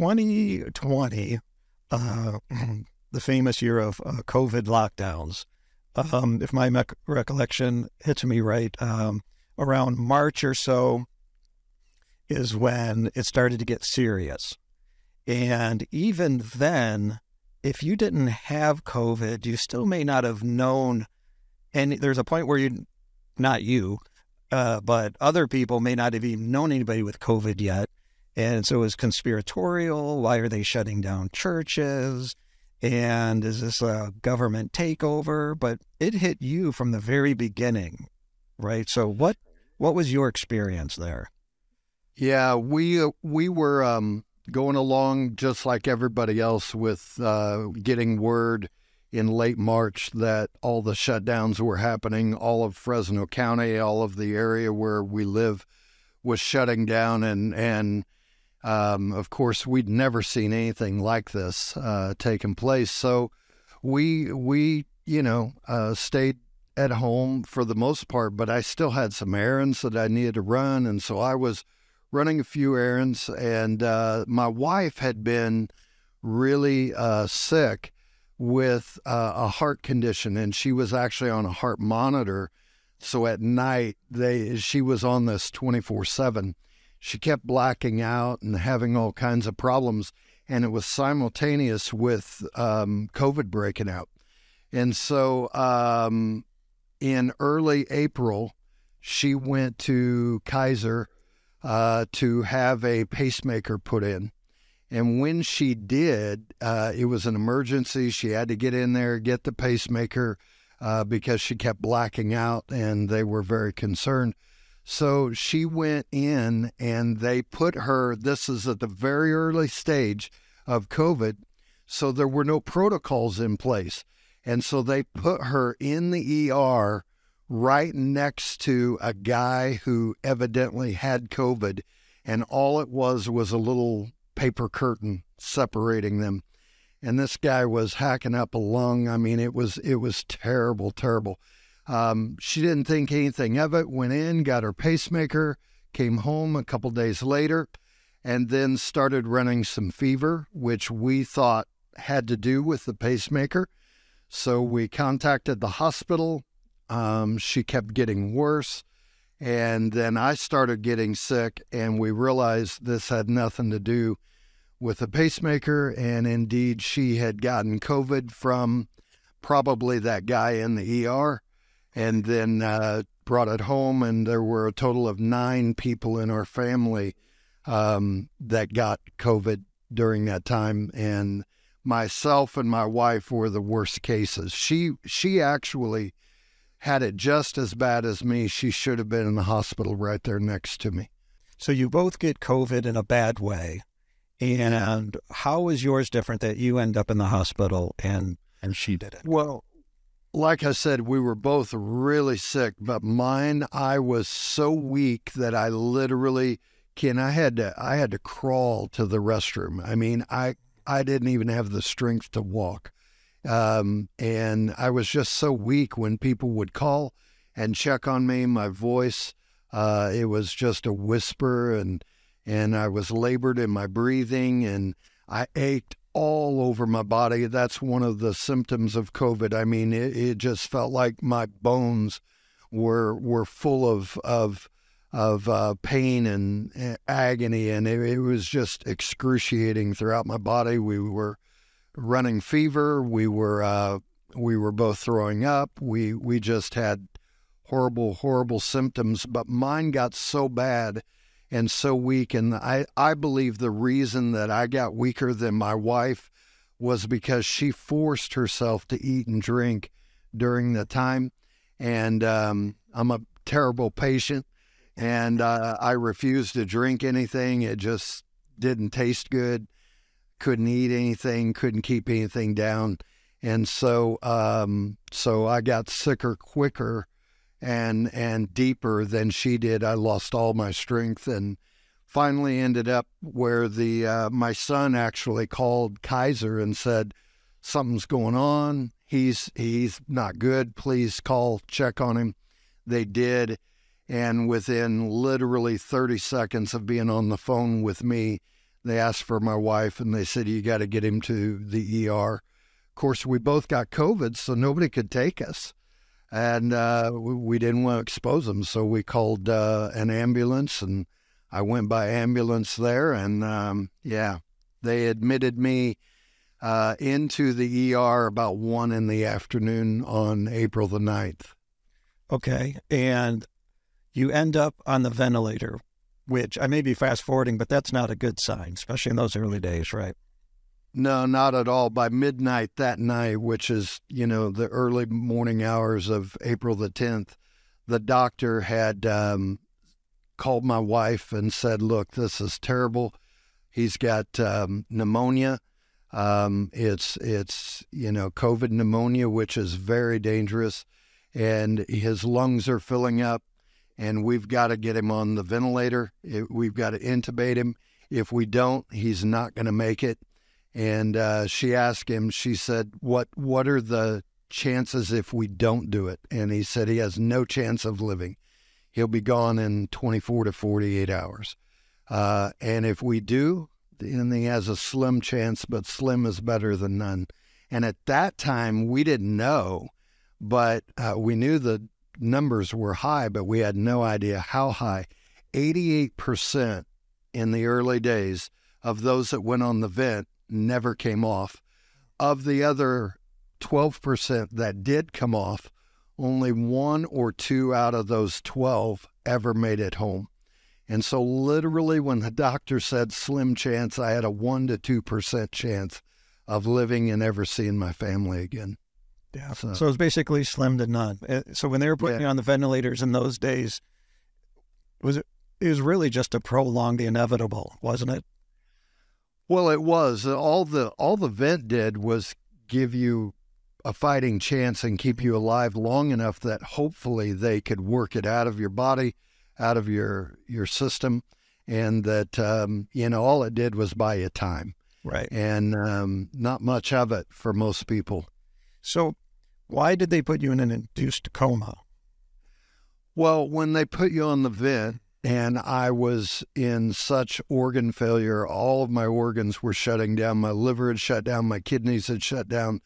2020, the famous year of COVID lockdowns, if my recollection hits me right, around March or so is when it started to get serious. And even then, if you didn't have COVID, you still may not have known. And there's a point where but other people may not have even known anybody with COVID yet. And so it was conspiratorial. Why are they shutting down churches? And is this a government takeover? But it hit you from the very beginning, right? So what was your experience there? Yeah, we were going along just like everybody else with getting word in late March that all the shutdowns were happening. All of Fresno County, all of the area where we live was shutting down. And of course, we'd never seen anything like this taking place. So we stayed at home for the most part, but I still had some errands that I needed to run. And so I was running a few errands, and my wife had been really sick with a heart condition, and she was actually on a heart monitor. So at night, she was on this 24/7. She kept blacking out and having all kinds of problems, and it was simultaneous with COVID breaking out. And so in early April, she went to Kaiser to have a pacemaker put in. And when she did, it was an emergency. She had to get in there, get the pacemaker, because she kept blacking out, and they were very concerned. So she went in, and they put her, this is at the very early stage of COVID, so there were no protocols in place. And so they put her in the ER right next to a guy who evidently had COVID, and all it was a little paper curtain separating them. And this guy was hacking up a lung. I mean, it was terrible, terrible. She didn't think anything of it, went in, got her pacemaker, came home a couple days later, and then started running some fever, which we thought had to do with the pacemaker. So we contacted the hospital. She kept getting worse. And then I started getting sick, and we realized this had nothing to do with a pacemaker, and indeed she had gotten COVID from probably that guy in the ER, and then brought it home, and there were a total of 9 people in our family that got COVID during that time, and myself and my wife were the worst cases. She actually had it just as bad as me. She should have been in the hospital right there next to me. So you both get COVID in a bad way. And how is yours different that you end up in the hospital and she didn't? Well, like I said, we were both really sick, but mine, I was so weak that I literally, Ken, I had to crawl to the restroom. I mean, I didn't even have the strength to walk. And I was just so weak when people would call and check on me, my voice, it was just a whisper, and I was labored in my breathing, and I ached all over my body. That's one of the symptoms of COVID. I mean, it just felt like my bones were full of pain and agony, and it was just excruciating throughout my body. We were running fever. We were both throwing up. We just had horrible, horrible symptoms, but mine got so bad and so weak. And I believe the reason that I got weaker than my wife was because she forced herself to eat and drink during the time. And, I'm a terrible patient, and, I refused to drink anything. It just didn't taste good. Couldn't eat anything, couldn't keep anything down. And so so I got sicker quicker and deeper than she did. I lost all my strength and finally ended up where the my son actually called Kaiser and said, something's going on. He's not good. Please call, check on him. They did. And within literally 30 seconds of being on the phone with me, They asked for my wife, and they said, you got to get him to the ER. Of course, we both got COVID, so nobody could take us. And we didn't want to expose them, so we called an ambulance, and I went by ambulance there. And, they admitted me into the ER about 1 in the afternoon on April the 9th. Okay, and you end up on the ventilator, which I may be fast-forwarding, but that's not a good sign, especially in those early days, right? No, not at all. By midnight that night, which is, the early morning hours of April the 10th, the doctor had called my wife and said, look, this is terrible. He's got pneumonia. It's COVID pneumonia, which is very dangerous. And his lungs are filling up, and we've got to get him on the ventilator. We've got to intubate him. If we don't, he's not going to make it. And she asked him, she said, what are the chances if we don't do it? And he said he has no chance of living. He'll be gone in 24 to 48 hours. And if we do, then he has a slim chance, but slim is better than none. And at that time, we didn't know, but we knew the numbers were high, but we had no idea how high. 88% in the early days of those that went on the vent never came off. Of the other 12% that did come off, only 1 or 2 out of those 12 ever made it home. And so literally when the doctor said slim chance, I had a 1% to 2% chance of living and ever seeing my family again. Yeah. So it was basically slim to none. So when they were putting you on the ventilators in those days, it was really just to prolong the inevitable, wasn't it? Well, it was. All the vent did was give you a fighting chance and keep you alive long enough that hopefully they could work it out of your body, out of your system, and that, all it did was buy you time. Right. And not much of it for most people. So why did they put you in an induced coma? Well, when they put you on the vent, and I was in such organ failure, all of my organs were shutting down. My liver had shut down. My kidneys had shut down.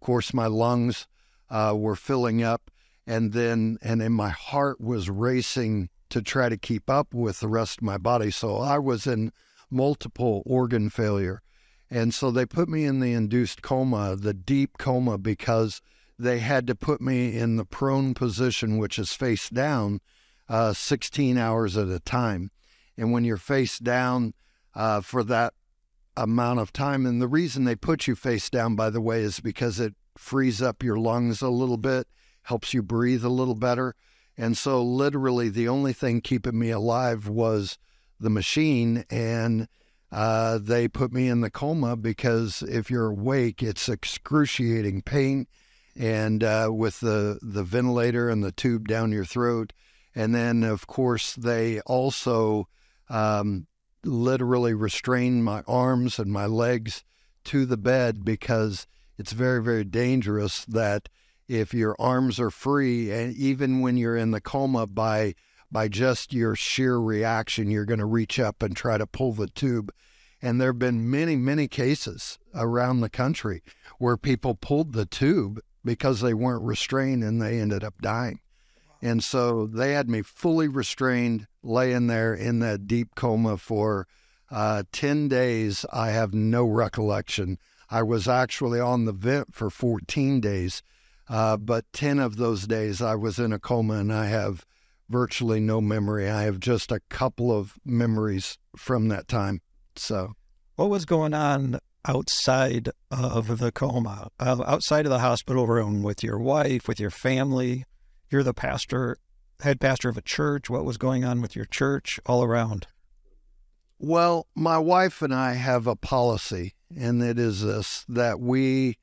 Of course, my lungs were filling up. And then my heart was racing to try to keep up with the rest of my body. So I was in multiple organ failure. And so they put me in the induced coma, the deep coma, because they had to put me in the prone position, which is face down, 16 hours at a time. And when you're face down for that amount of time, and the reason they put you face down, by the way, is because it frees up your lungs a little bit, helps you breathe a little better. And so literally the only thing keeping me alive was the machine, and they put me in the coma because if you're awake, it's excruciating pain, and with the ventilator and the tube down your throat. And then, of course, they also literally restrained my arms and my legs to the bed because it's very, very dangerous that if your arms are free, and even when you're in the coma, by just your sheer reaction, you're going to reach up and try to pull the tube. And there have been many, many cases around the country where people pulled the tube because they weren't restrained and they ended up dying. And so they had me fully restrained, laying there in that deep coma for 10 days. I have no recollection. I was actually on the vent for 14 days, but 10 of those days I was in a coma, and I have virtually no memory. I have just a couple of memories from that time. So, what was going on outside of the coma, outside of the hospital room with your wife, with your family? You're the head pastor of a church. What was going on with your church all around? Well, my wife and I have a policy, and it is this, that we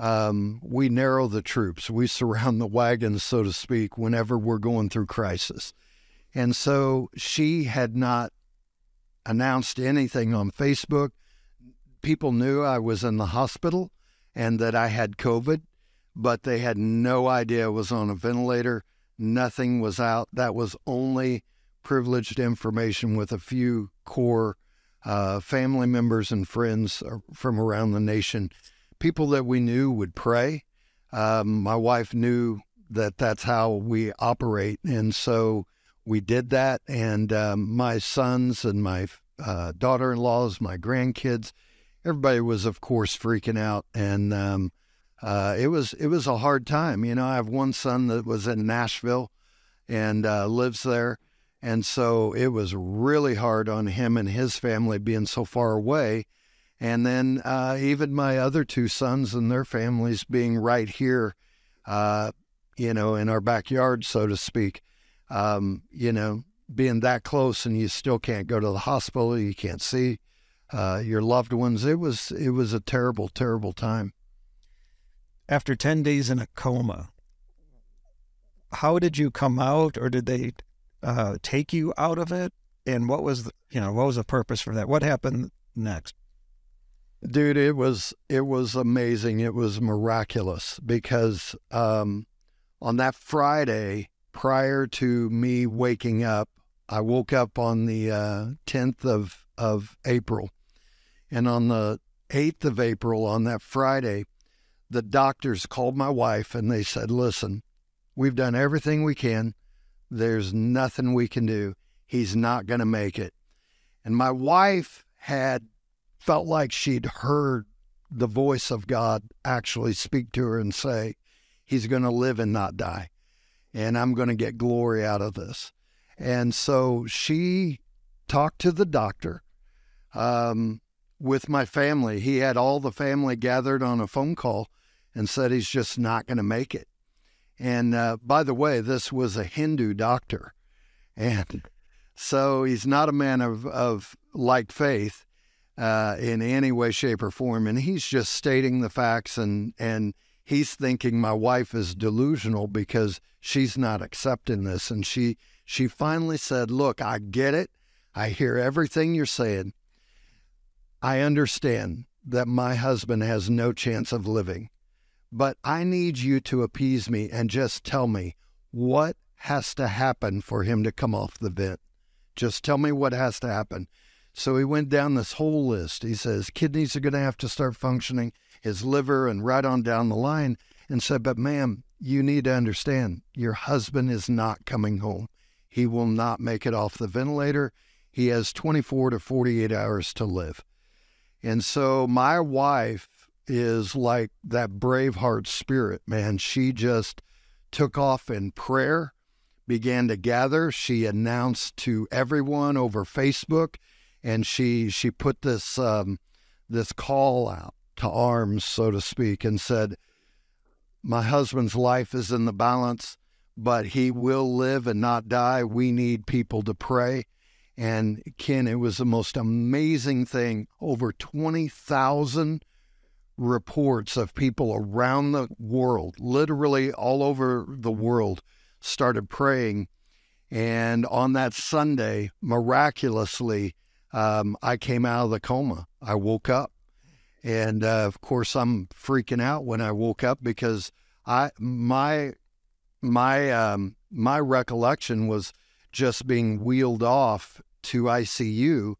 narrow the troops. We surround the wagons, so to speak, whenever we're going through crisis. And so she had not announced anything on Facebook. People knew I was in the hospital and that I had COVID, but they had no idea I was on a ventilator. Nothing was out. That was only privileged information with a few core family members and friends from around the nation, people that we knew would pray. My wife knew that that's how we operate. And so we did that. And my sons and my daughter-in-laws, my grandkids, everybody was, of course, freaking out. And it was a hard time. You know, I have one son that was in Nashville and lives there. And so it was really hard on him and his family being so far away. And then even my other two sons and their families being right here, you know, in our backyard, so to speak, you know, being that close and you still can't go to the hospital, you can't see your loved ones. It was a terrible, terrible time. After 10 days in a coma, how did you come out, or did they take you out of it? And what was the purpose for that? What happened next? Dude, it was amazing. It was miraculous because on that Friday prior to me waking up, I woke up on the 10th of April, and on the 8th of April, on that Friday, the doctors called my wife and they said, "Listen, we've done everything we can. There's nothing we can do. He's not going to make it." And my wife had felt like she'd heard the voice of God actually speak to her and say, "He's going to live and not die. And I'm going to get glory out of this." And so she talked to the doctor with my family. He had all the family gathered on a phone call and said, "He's just not going to make it." And by the way, this was a Hindu doctor. And so he's not a man of like faith in any way, shape, or form. And he's just stating the facts, and he's thinking my wife is delusional because she's not accepting this. And she finally said, "Look, I get it. I hear everything you're saying. I understand that my husband has no chance of living. But I need you to appease me and just tell me what has to happen for him to come off the vent. Just tell me what has to happen." So he went down this whole list. He says, "Kidneys are going to have to start functioning, his liver, and right on down the line," and said, "But ma'am, you need to understand, your husband is not coming home. He will not make it off the ventilator. He has 24 to 48 hours to live." And so my wife is like that Braveheart spirit, man. She just took off in prayer, began to gather. She announced to everyone over Facebook, and she put this this call out to arms, so to speak, and said, "My husband's life is in the balance, but he will live and not die. We need people to pray." And Ken, it was the most amazing thing. Over 20,000 reports of people around the world, literally all over the world, started praying. And on that Sunday, miraculously, I came out of the coma. I woke up, and of course I'm freaking out when I woke up because my recollection was just being wheeled off to ICU.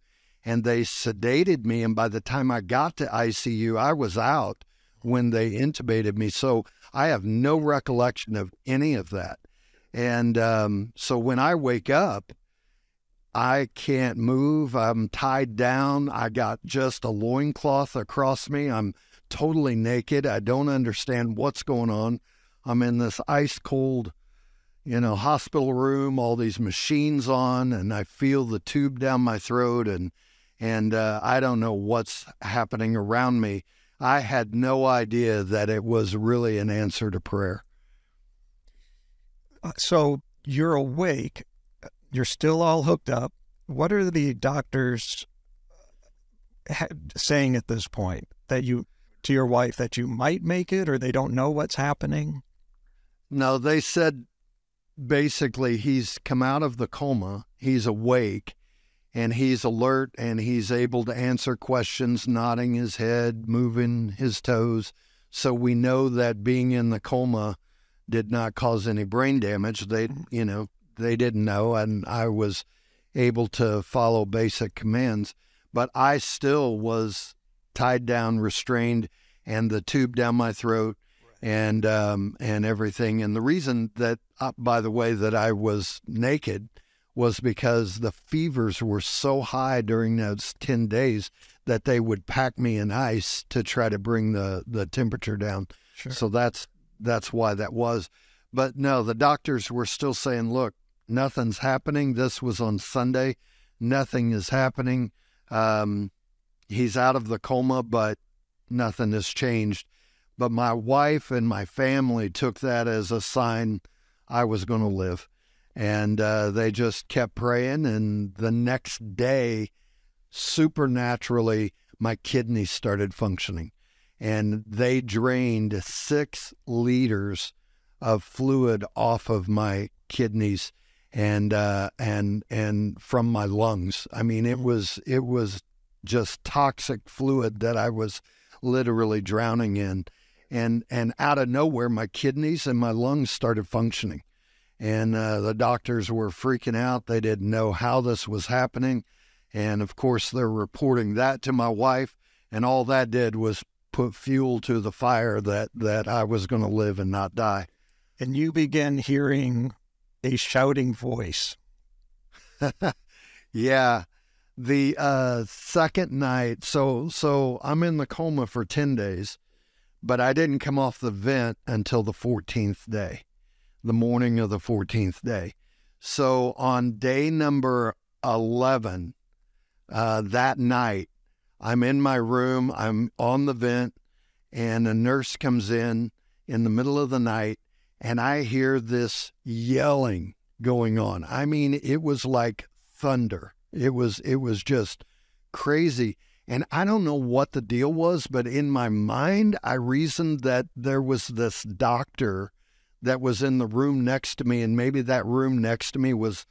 And they sedated me, and by the time I got to ICU, I was out when they intubated me. So I have no recollection of any of that. And so when I wake up, I can't move. I'm tied down. I got just a loincloth across me. I'm totally naked. I don't understand what's going on. I'm in this ice cold, you know, hospital room, all these machines on, and I feel the tube down my throat, and I don't know what's happening around me. I had no idea that it was really an answer to prayer. So you're awake. You're still all hooked up. What are the doctors saying at this point, that you, to your wife, that you might make it, or they don't know what's happening? No, they said basically he's come out of the coma. He's awake, and he's alert, and he's able to answer questions, nodding his head, moving his toes. So we know that being in the coma did not cause any brain damage. They didn't know, and I was able to follow basic commands. but I still was tied down, restrained, and the tube down my throat, right, and everything. And the reason that, by the way, that I was naked was because the fevers were so high during those 10 days that they would pack me in ice to try to bring the temperature down. Sure. So that's why that was. But no, the doctors were still saying, look, nothing's happening. This was on Sunday. Nothing is happening. He's out of the coma, but nothing has changed. But my wife and my family took that as a sign I was going to live. And they just kept praying. And the next day, supernaturally, my kidneys started functioning. And they drained 6 liters of fluid off of my kidneys and from my lungs. I mean, it was just toxic fluid that I was literally drowning in. And out of nowhere, my kidneys and my lungs started functioning. And the doctors were freaking out. They didn't know how this was happening. And, of course, they're reporting that to my wife. And all that did was put fuel to the fire that I was going to live and not die. And you began hearing a shouting voice. Yeah. The second night, so I'm in the coma for 10 days, but I didn't come off the vent until the 14th day, the morning of the 14th day. So on day number 11, that night, I'm in my room, I'm on the vent, and a nurse comes in the middle of the night, and I hear this yelling going on. I mean, it was like thunder. It was just crazy. And I don't know what the deal was, but in my mind, I reasoned that there was this doctor that was in the room next to me. And maybe that room next to me was,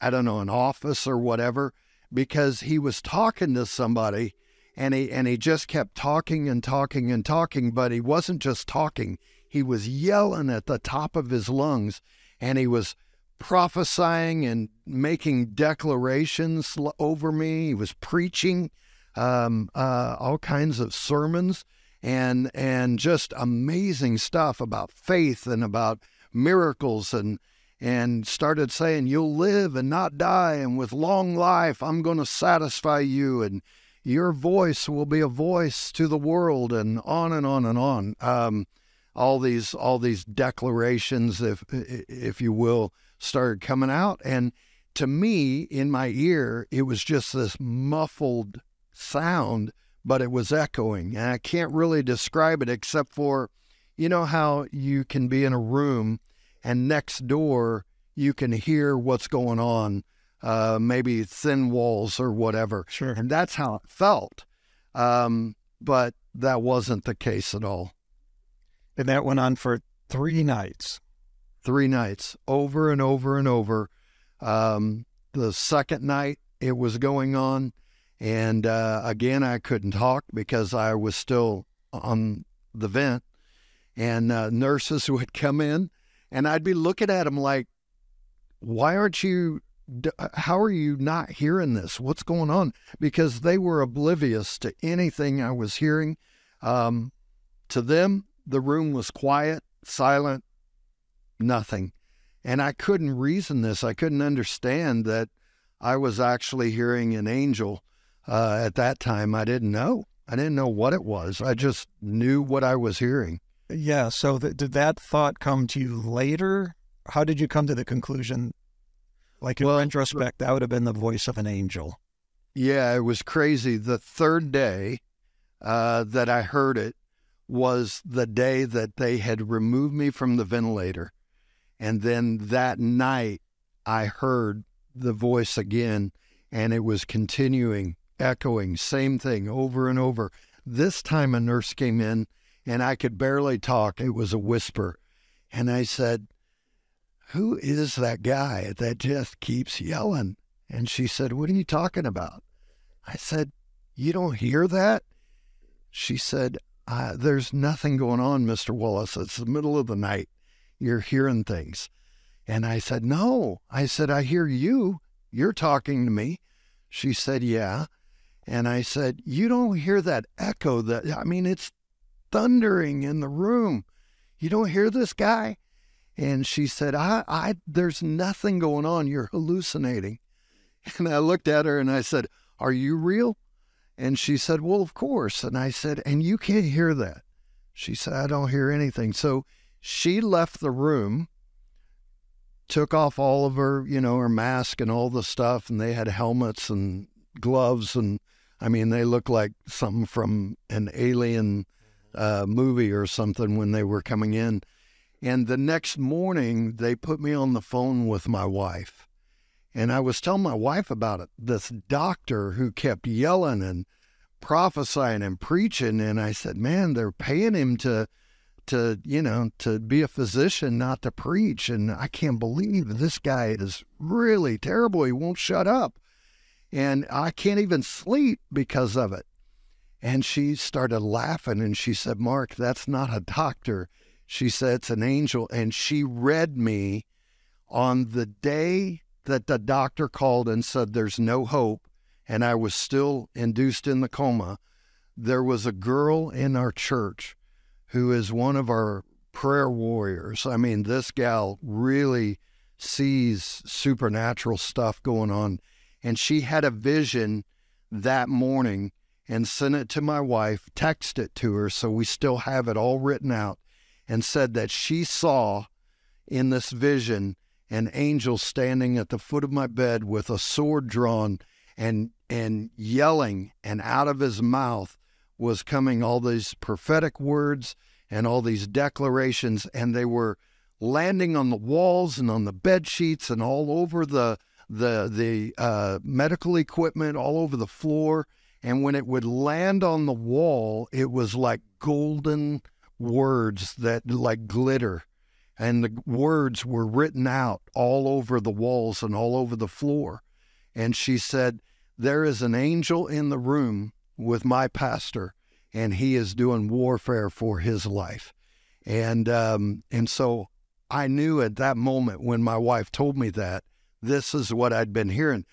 I don't know, an office or whatever, because he was talking to somebody and he just kept talking and talking and talking, but he wasn't just talking. He was yelling at the top of his lungs, and he was prophesying and making declarations over me. He was preaching all kinds of sermons and just amazing stuff about faith and about miracles, and started saying, you'll live and not die, and with long life I'm going to satisfy you, and your voice will be a voice to the world, and on and on and on. All these declarations, if you will, started coming out. And to me, in my ear, it was just this muffled sound, but it was echoing. And I can't really describe it except for, you know how you can be in a room and next door you can hear what's going on, maybe thin walls or whatever. Sure. And that's how it felt. But that wasn't the case at all. And that went on for 3 nights. 3 nights, over and over and over. The second night, it was going on. And again, I couldn't talk because I was still on the vent. And nurses would come in, and I'd be looking at them like, how are you not hearing this? What's going on? Because they were oblivious to anything I was hearing. To them, the room was quiet, silent, nothing. And I couldn't reason this. I couldn't understand that I was actually hearing an angel. At that time, I didn't know. I didn't know what it was. I just knew what I was hearing. Yeah, so did that thought come to you later? How did you come to the conclusion? Like, in retrospect, that would have been the voice of an angel. Yeah, it was crazy. The third day that I heard it was the day that they had removed me from the ventilator. And then that night, I heard the voice again, and it was continuing, echoing, same thing over and over. This time a nurse came in, and I could barely talk. It was a whisper. And I said, who is that guy that just keeps yelling? And she said, what are you talking about? I said, you don't hear that? She said, there's nothing going on, Mr. Wallace. It's the middle of the night. You're hearing things. And I said, no. I said, I hear you. You're talking to me. She said, yeah. And I said, you don't hear that echo that, I mean, it's thundering in the room. You don't hear this guy? And she said, I there's nothing going on. You're hallucinating. And I looked at her and I said, are you real? And she said, well, of course. And I said, and you can't hear that. She said, I don't hear anything. So she left the room, took off all of her, you know, her mask and all the stuff. And they had helmets and gloves. And I mean, they looked like something from an alien movie or something when they were coming in. And the next morning, they put me on the phone with my wife. And I was telling my wife about it, this doctor who kept yelling and prophesying and preaching. And I said, man, they're paying him to be a physician, not to preach. And I can't believe this guy is really terrible. He won't shut up. And I can't even sleep because of it. And she started laughing and she said, Mark, that's not a doctor. She said, it's an angel. And she read me on the day that the doctor called and said, there's no hope. And I was still induced in the coma. There was a girl in our church who is one of our prayer warriors. I mean, this gal really sees supernatural stuff going on. And she had a vision that morning and sent it to my wife, texted it to her. So we still have it all written out. And said that she saw in this vision an angel standing at the foot of my bed with a sword drawn and yelling, and out of his mouth was coming all these prophetic words and all these declarations, and they were landing on the walls and on the bed sheets and all over the medical equipment, all over the floor. And when it would land on the wall, it was like golden words that like glitter, and the words were written out all over the walls and all over the floor. And she said, there is an angel in the room with my pastor, and he is doing warfare for his life. And so I knew at that moment when my wife told me that, this is what I'd been hearing.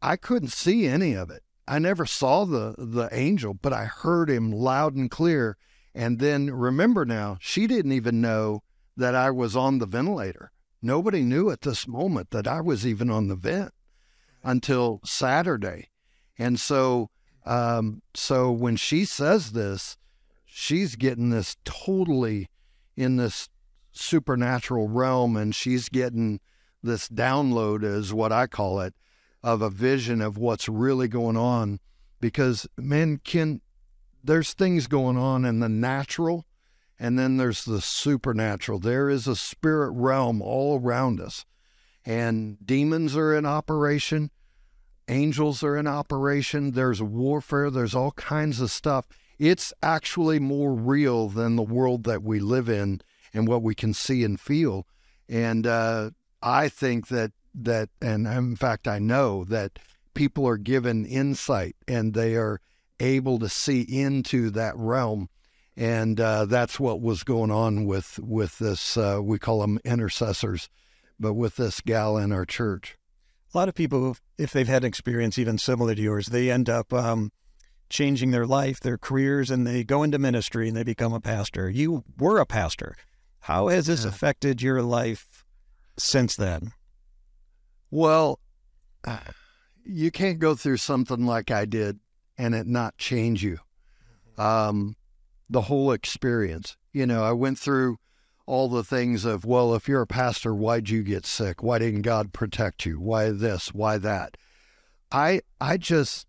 I couldn't see any of it. I never saw the angel, but I heard him loud and clear. And then remember now, she didn't even know that I was on the ventilator. Nobody knew at this moment that I was even on the vent until Saturday. And so when she says this, she's getting this totally in this supernatural realm, and she's getting this download, is what I call it, of a vision of what's really going on. Because men can... there's things going on in the natural, and then there's the supernatural. There is a spirit realm all around us, and demons are in operation. Angels are in operation. There's warfare. There's all kinds of stuff. It's actually more real than the world that we live in and what we can see and feel. And I think that, and in fact, I know that people are given insight, and they are able to see into that realm. And that's what was going on with this, we call them intercessors, but with this gal in our church. A lot of people, if they've had an experience even similar to yours, they end up changing their life, their careers, and they go into ministry and they become a pastor. You were a pastor. How has this affected your life since then? Well, you can't go through something like I did and it not change you, the whole experience. You know, I went through all the things of, well, if you're a pastor, why'd you get sick? Why didn't God protect you? Why this? Why that? I just,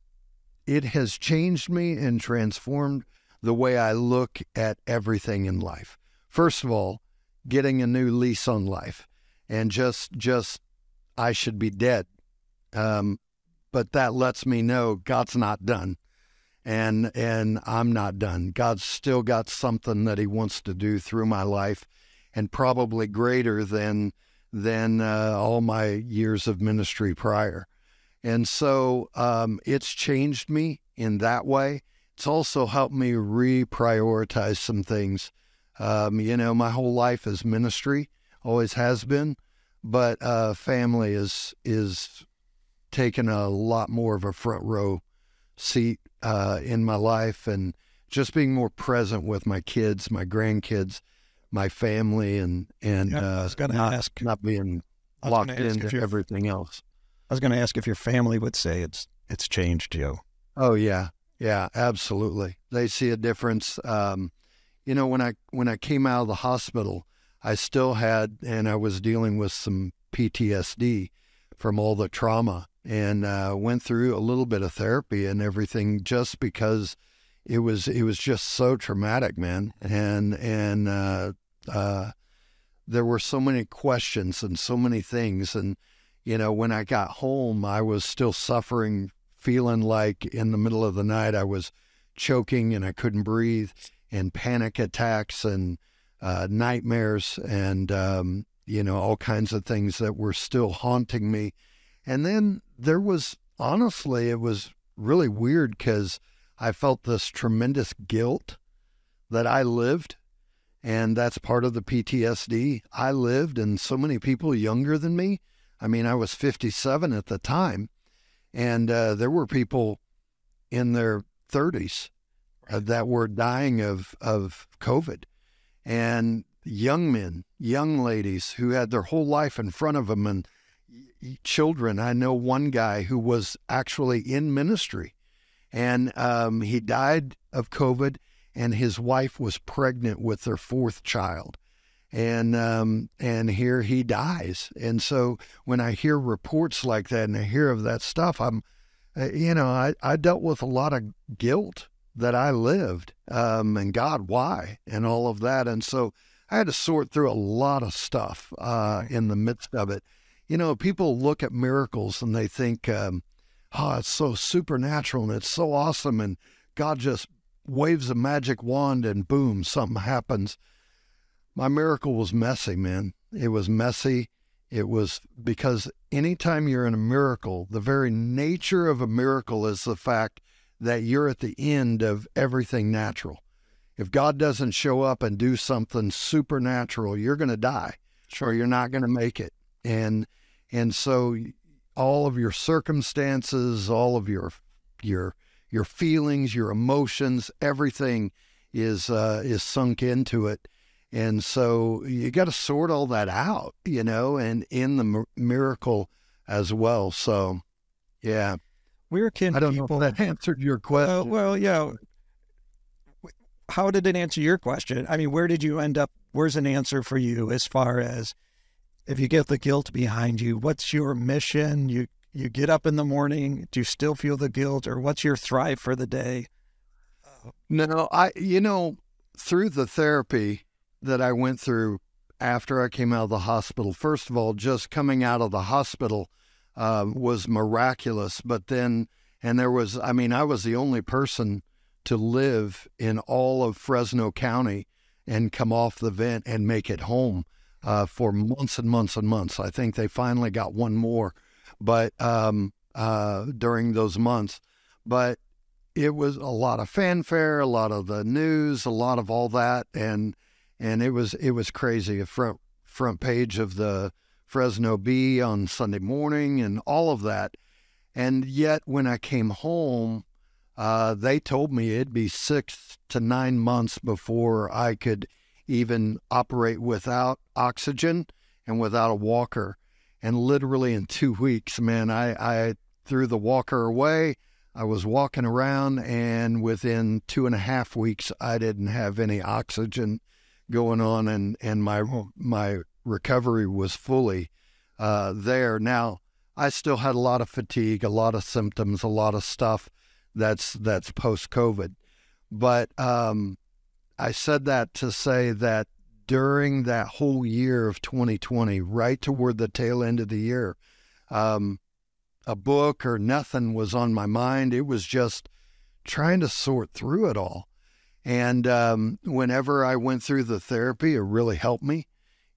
it has changed me and transformed the way I look at everything in life. First of all, getting a new lease on life, and just I should be dead. But that lets me know God's not done, and I'm not done. God's still got something that he wants to do through my life, and probably greater than all my years of ministry prior. And so it's changed me in that way. It's also helped me reprioritize some things. You know, my whole life is ministry, always has been, but family is taken a lot more of a front row seat in my life, and just being more present with my kids, my grandkids, my family, and not being locked into everything else. I was going to ask if your family would say it's changed you. Oh yeah, yeah, absolutely. They see a difference. You know, when I came out of the hospital, I still had, and I was dealing with some PTSD from all the trauma, and went through a little bit of therapy and everything, just because it was just so traumatic, man. And there were so many questions and so many things. And, you know, when I got home, I was still suffering, feeling like in the middle of the night, I was choking and I couldn't breathe, and panic attacks and nightmares, and, you know, all kinds of things that were still haunting me. And then there was, honestly, it was really weird, because I felt this tremendous guilt that I lived, and that's part of the PTSD. I lived, and so many people younger than me. I mean, I was 57 at the time, and there were people in their 30s that were dying of COVID, and young men, young ladies who had their whole life in front of them, and children. I know one guy who was actually in ministry, and he died of COVID, and his wife was pregnant with their fourth child, and here he dies. And so when I hear reports like that and I hear of that stuff, I dealt with a lot of guilt that I lived, and God, why, and all of that. And so I had to sort through a lot of stuff in the midst of it. You know, people look at miracles and they think, it's so supernatural and it's so awesome, and God just waves a magic wand and boom, something happens. My miracle was messy, man. It was messy. It was because anytime you're in a miracle, the very nature of a miracle is the fact that you're at the end of everything natural. If God doesn't show up and do something supernatural, you're going to die. Sure. Or you're not going to make it. And so all of your circumstances, all of your feelings, your emotions, everything is sunk into it. And so you got to sort all that out, you know, and in the miracle as well. So, yeah. I don't know if that answered your question. Well, yeah. How did it answer your question? I mean, where did you end up? Where's an answer for you as far as, if you get the guilt behind you, what's your mission? You get up in the morning, do you still feel the guilt, or what's your thrive for the day? No, through the therapy that I went through after I came out of the hospital, first of all, just coming out of the hospital was miraculous. But then, I was the only person to live in all of Fresno County and come off the vent and make it home. For months and months and months. I think they finally got one more, but during those months. But it was a lot of fanfare, a lot of the news, a lot of all that, and it was crazy. A front page of the Fresno Bee on Sunday morning and all of that. And yet, when I came home, they told me it'd be 6 to 9 months before I could even operate without oxygen and without a walker. And literally in 2 weeks, man, I threw the walker away. I was walking around, and within 2.5 weeks, I didn't have any oxygen going on, and my recovery was fully there. Now, I still had a lot of fatigue, a lot of symptoms, a lot of stuff that's post-COVID. But I said that to say that during that whole year of 2020, right toward the tail end of the year, a book or nothing was on my mind. It was just trying to sort through it all. And whenever I went through the therapy, it really helped me.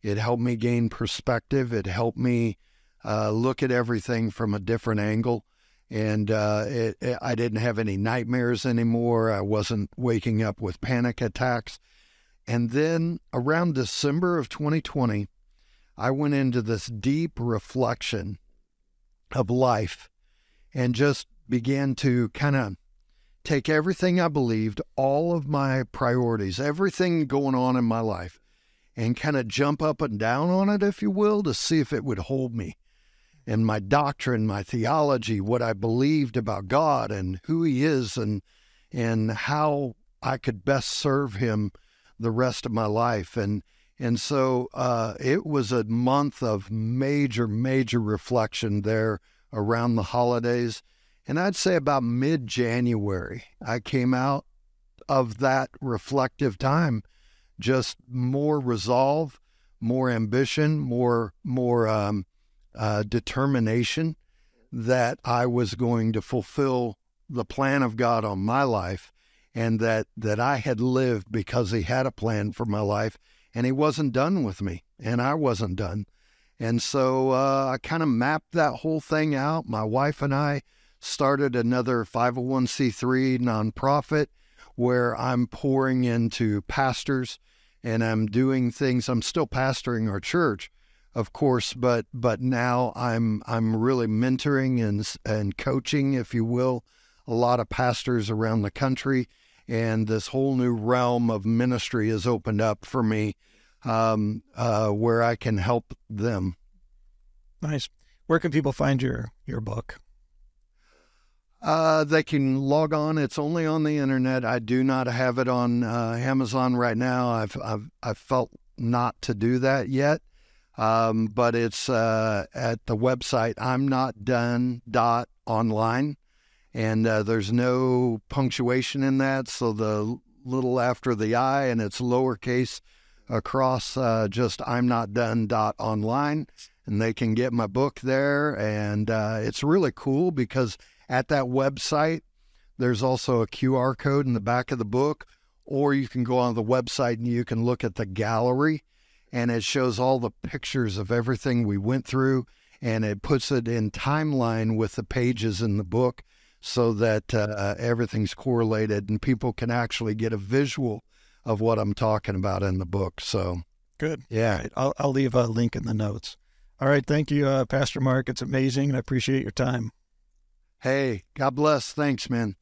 It helped me gain perspective. It helped me look at everything from a different angle. And I didn't have any nightmares anymore. I wasn't waking up with panic attacks. And then around December of 2020, I went into this deep reflection of life and just began to kind of take everything I believed, all of my priorities, everything going on in my life, and kind of jump up and down on it, if you will, to see if it would hold me. And my doctrine, my theology, what I believed about God and who He is and how I could best serve Him the rest of my life. And so it was a month of major, major reflection there around the holidays. And I'd say about mid-January, I came out of that reflective time, just more resolve, more ambition, more determination that I was going to fulfill the plan of God on my life, and that I had lived because He had a plan for my life, and He wasn't done with me, and I wasn't done. And so I kind of mapped that whole thing out. My wife and I started another 501c3 nonprofit where I'm pouring into pastors, and I'm doing things. I'm still pastoring our church, of course, but now I'm really mentoring and coaching, if you will, a lot of pastors around the country, and this whole new realm of ministry has opened up for me, where I can help them. Nice. Where can people find your book? They can log on. It's only on the internet. I do not have it on Amazon right now. I've felt not to do that yet. But it's at the website imnotdone.online, and there's no punctuation in that, so the little after the I, and it's lowercase across, just imnotdone.online, and they can get my book there. And it's really cool because at that website there's also a QR code in the back of the book, or you can go on the website and you can look at the gallery. And it shows all the pictures of everything we went through, and it puts it in timeline with the pages in the book so that everything's correlated and people can actually get a visual of what I'm talking about in the book. So good. Yeah. Right. I'll leave a link in the notes. All right. Thank you, Pastor Mark. It's amazing. I appreciate your time. Hey, God bless. Thanks, man.